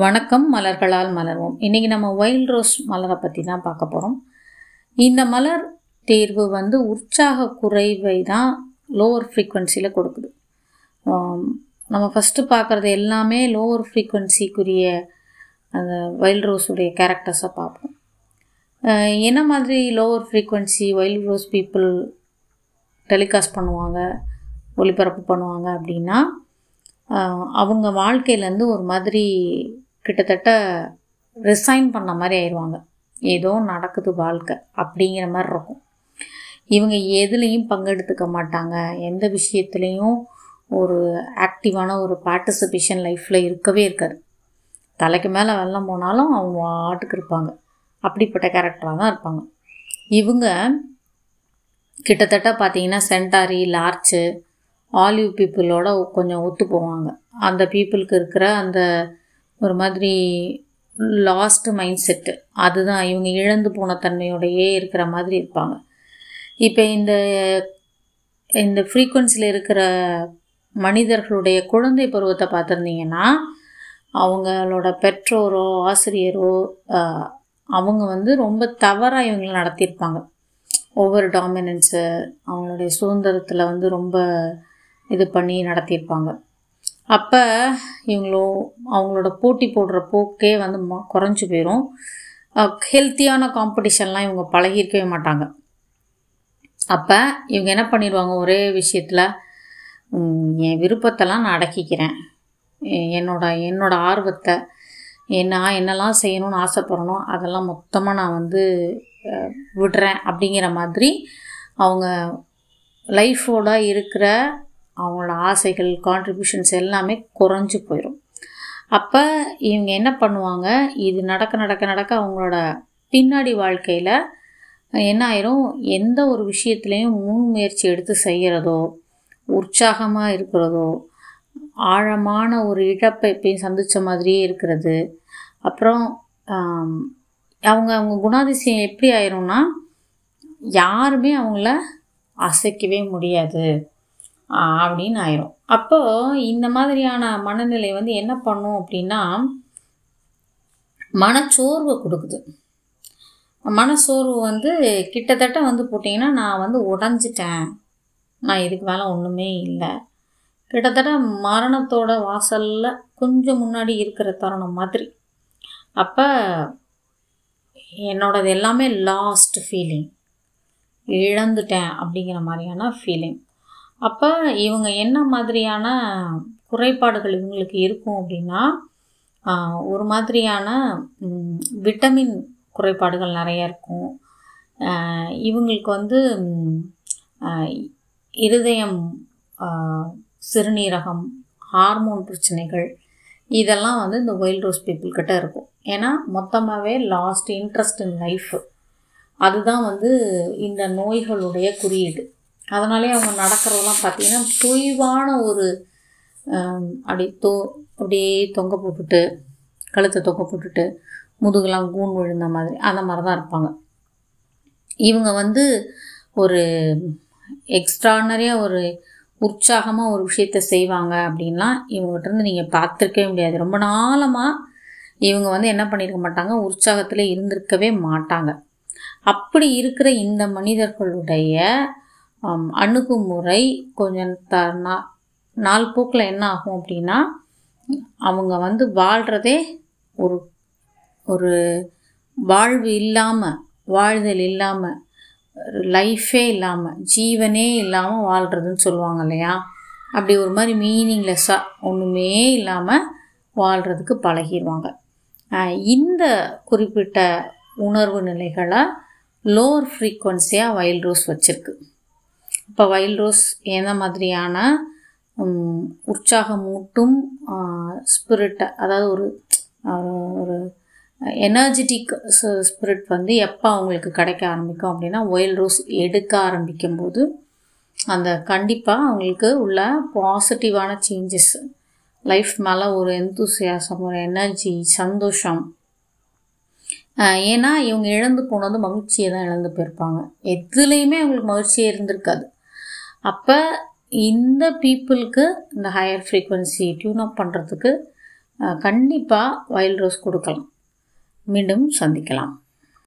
வணக்கம். மலர்களால் மலர்வோம். இன்றைக்கி நம்ம வைல்ட் ரோஸ் மலரை பற்றி தான் பார்க்க போகிறோம். இந்த மலர் தேர்வு வந்து உற்சாக குறைவை தான் லோவர் ஃப்ரீக்குவென்சியில் கொடுக்குது. நம்ம ஃபஸ்ட்டு பார்க்குறது எல்லாமே லோவர் ஃப்ரீக்குவென்சிக்குரிய அந்த வைல்ட் ரோஸுடைய கேரக்டர்ஸை பார்ப்போம். என்ன மாதிரி lower frequency wild rose people telecast பண்ணுவாங்க, ஒளிபரப்பு பண்ணுவாங்க அப்படின்னா, அவங்க வாழ்க்கையிலேருந்து ஒரு மாதிரி கிட்டத்தட்ட ரிசைன் பண்ண மாதிரி ஆயிடுவாங்க. ஏதோ நடக்குது வாழ்க்கை அப்படிங்கிற மாதிரி இருக்கும். இவங்க எதுலேயும் பங்கெடுத்துக்க மாட்டாங்க, எந்த விஷயத்துலேயும் ஒரு ஆக்டிவான ஒரு பார்ட்டிசிபேஷன் லைஃப்பில் இருக்கவே இருக்காது. தலைக்கு மேலே வெள்ளம் போனாலும் அவங்க ஆட்டுக்கு இருப்பாங்க. அப்படிப்பட்ட கேரக்டராக தான் இருப்பாங்க. இவங்க கிட்டத்தட்ட பார்த்திங்கன்னா சென்டாரி, லார்ச்சு, ஆலிவ் பீப்புளோட கொஞ்சம் ஒத்து போவாங்க. அந்த பீப்புளுக்கு இருக்கிற அந்த ஒரு மாதிரி லாஸ்ட்டு மைண்ட் செட்டு, அதுதான் இவங்க இழந்து போன தன்மையோடையே இருக்கிற மாதிரி இருப்பாங்க. இப்போ இந்த ஃப்ரீக்குவென்சியில் இருக்கிற மனிதர்களுடைய குழந்தை பருவத்தை பார்த்துருந்தீங்கன்னா, அவங்களோட பெற்றோரோ ஆசிரியரோ அவங்க வந்து ரொம்ப தவறாக இவங்களை நடத்தியிருப்பாங்க. ஓவர் டாமினன்ஸு, அவங்களுடைய சுதந்திரத்தில் வந்து ரொம்ப இது பண்ணி நடத்தியிருப்பாங்க. அப்போ அவங்களோட போட்டி போடுற போக்கே வந்து குறைஞ்சி போயிடும். ஹெல்த்தியான காம்படிஷன்லாம் இவங்க பழகிருக்கவே மாட்டாங்க. அப்போ இவங்க என்ன பண்ணிடுவாங்க, ஒரே விஷயத்தில் என் விருப்பத்தெல்லாம் நான் அடக்கிக்கிறேன், என்னோட ஆர்வத்தை, நான் என்னெல்லாம் செய்யணும்னு ஆசைப்படணும் அதெல்லாம் மொத்தமாக நான் வந்து விடுறேன் அப்படிங்கிற மாதிரி அவங்க லைஃபோட இருக்கிற அவங்களோட ஆசைகள், கான்ட்ரிபியூஷன்ஸ் எல்லாமே குறைஞ்சி போயிடும். அப்போ இவங்க என்ன பண்ணுவாங்க, இது நடக்க அவங்களோட பின்னாடி வாழ்க்கையில் என்ன ஆயிரும், எந்த ஒரு விஷயத்துலேயும் முன்முயற்சி எடுத்து செய்கிறதோ, உற்சாகமாக இருக்கிறதோ, ஆழமான ஒரு இழப்பை எப்பயும் சந்தித்த மாதிரியே இருக்கிறது. அப்புறம் அவங்க அவங்க குணாதிசயம் எப்படி ஆயிரும்னா, யாருமே அவங்கள அசைக்கவே முடியாது அப்படின்னு ஆயிரும். அப்போது இந்த மாதிரியான மனநிலை வந்து என்ன பண்ணும் அப்படின்னா, மனச்சோர்வை கொடுக்குது. மனச்சோர்வு வந்து கிட்டத்தட்ட வந்து போட்டிங்கன்னா, நான் வந்து உடஞ்சிட்டேன், நான் இதுக்கு மேலே ஒன்றுமே இல்லை, கிட்டத்தட்ட மரணத்தோட வாசலில் கொஞ்சம் முன்னாடி இருக்கிற தருணம் மாதிரி. அப்போ என்னோடது எல்லாமே லாஸ்ட் ஃபீலிங், இழந்துட்டேன் அப்படிங்கிற மாதிரியான ஃபீலிங். அப்போ இவங்க என்ன மாதிரியான குறைபாடுகள் இவங்களுக்கு இருக்கும் அப்படின்னா, ஒரு மாதிரியான விட்டமின் குறைபாடுகள் நிறையா இருக்கும். இவங்களுக்கு வந்து இருதயம், சிறுநீரகம், ஹார்மோன் பிரச்சனைகள், இதெல்லாம் வந்து இந்த வைல்ட் ரோஸ் பீப்புள்கிட்ட இருக்கும். ஏன்னா மொத்தமாகவே லாஸ்ட் இன்ட்ரெஸ்ட் இன் லைஃப், அதுதான் வந்து இந்த நோய்களுடைய குறியீடு. அதனாலே அவங்க நடக்கிறதெல்லாம் பார்த்திங்கன்னா தொய்வான ஒரு அப்படியே தொங்க போட்டுட்டு, கழுத்தை தொங்க போட்டுட்டு, முதுகெல்லாம் கூண் விழுந்த மாதிரி அந்த மாதிரி தான் இருப்பாங்க. இவங்க வந்து ஒரு எக்ஸ்ட்ராடனரியாக ஒரு உற்சாகமாக ஒரு விஷயத்த செய்வாங்க அப்படின்லாம் இவங்ககிட்டருந்து நீங்கள் பார்த்துருக்கவே முடியாது. ரொம்ப நாளமாக இவங்க வந்து என்ன பண்ணியிருக்க மாட்டாங்க, உற்சாகத்தில் இருந்திருக்கவே மாட்டாங்க. அப்படி இருக்கிற இந்த மனிதர்களுடைய அணுகுமுறை கொஞ்சம் நாள் போக்கில் என்ன ஆகும் அப்படின்னா, அவங்க வந்து வாழ்கிறதே ஒரு ஒரு வாழ்வு இல்லாமல், வாழ்தல் இல்லாமல், லைஃபே இல்லாமல், ஜீவனே இல்லாமல் வாழ்கிறதுன்னு சொல்லுவாங்க இல்லையா, அப்படி ஒரு மாதிரி மீனிங்லெஸ்ஸாக ஒன்றுமே இல்லாமல் வாழ்கிறதுக்கு பழகிடுவாங்க. இந்த குறிப்பிட்ட உணர்வு நிலைகளை லோவர் ஃப்ரீக்குவென்சியாக வைல்ட் ரோஸ் வச்சுருக்கு. இப்போ வைல்ட் ரோஸ் எந்த மாதிரியான உற்சாகமூட்டும் ஸ்பிரிட்டை, அதாவது ஒரு ஒரு எனர்ஜெட்டிக் ஸ்பிரிட் வந்து எப்போ அவங்களுக்கு கிடைக்க ஆரம்பிக்கும் அப்படின்னா, வைல்ட் ரோஸ் எடுக்க ஆரம்பிக்கும்போது அந்த கண்டிப்பாக அவங்களுக்கு உள்ள பாசிட்டிவான சேஞ்சஸ், லைஃப் மேலே ஒரு எந்தூசியாசம், ஒரு எனர்ஜி, சந்தோஷம். ஏன்னா இவங்க இழந்து போனது மகிழ்ச்சியை தான் இழந்து போயிருப்பாங்க. எதுலேயுமே அவங்களுக்கு மகிழ்ச்சியே இருந்திருக்காது. அப்போ இந்த பீப்புளுக்கு இந்த ஹையர் ஃப்ரீக்குவென்சி டியூன் அப் பண்ணுறதுக்கு கண்டிப்பாக வைல்ட் ரோஸ் கொடுக்கலாம். மீண்டும் சந்திக்கலாம்.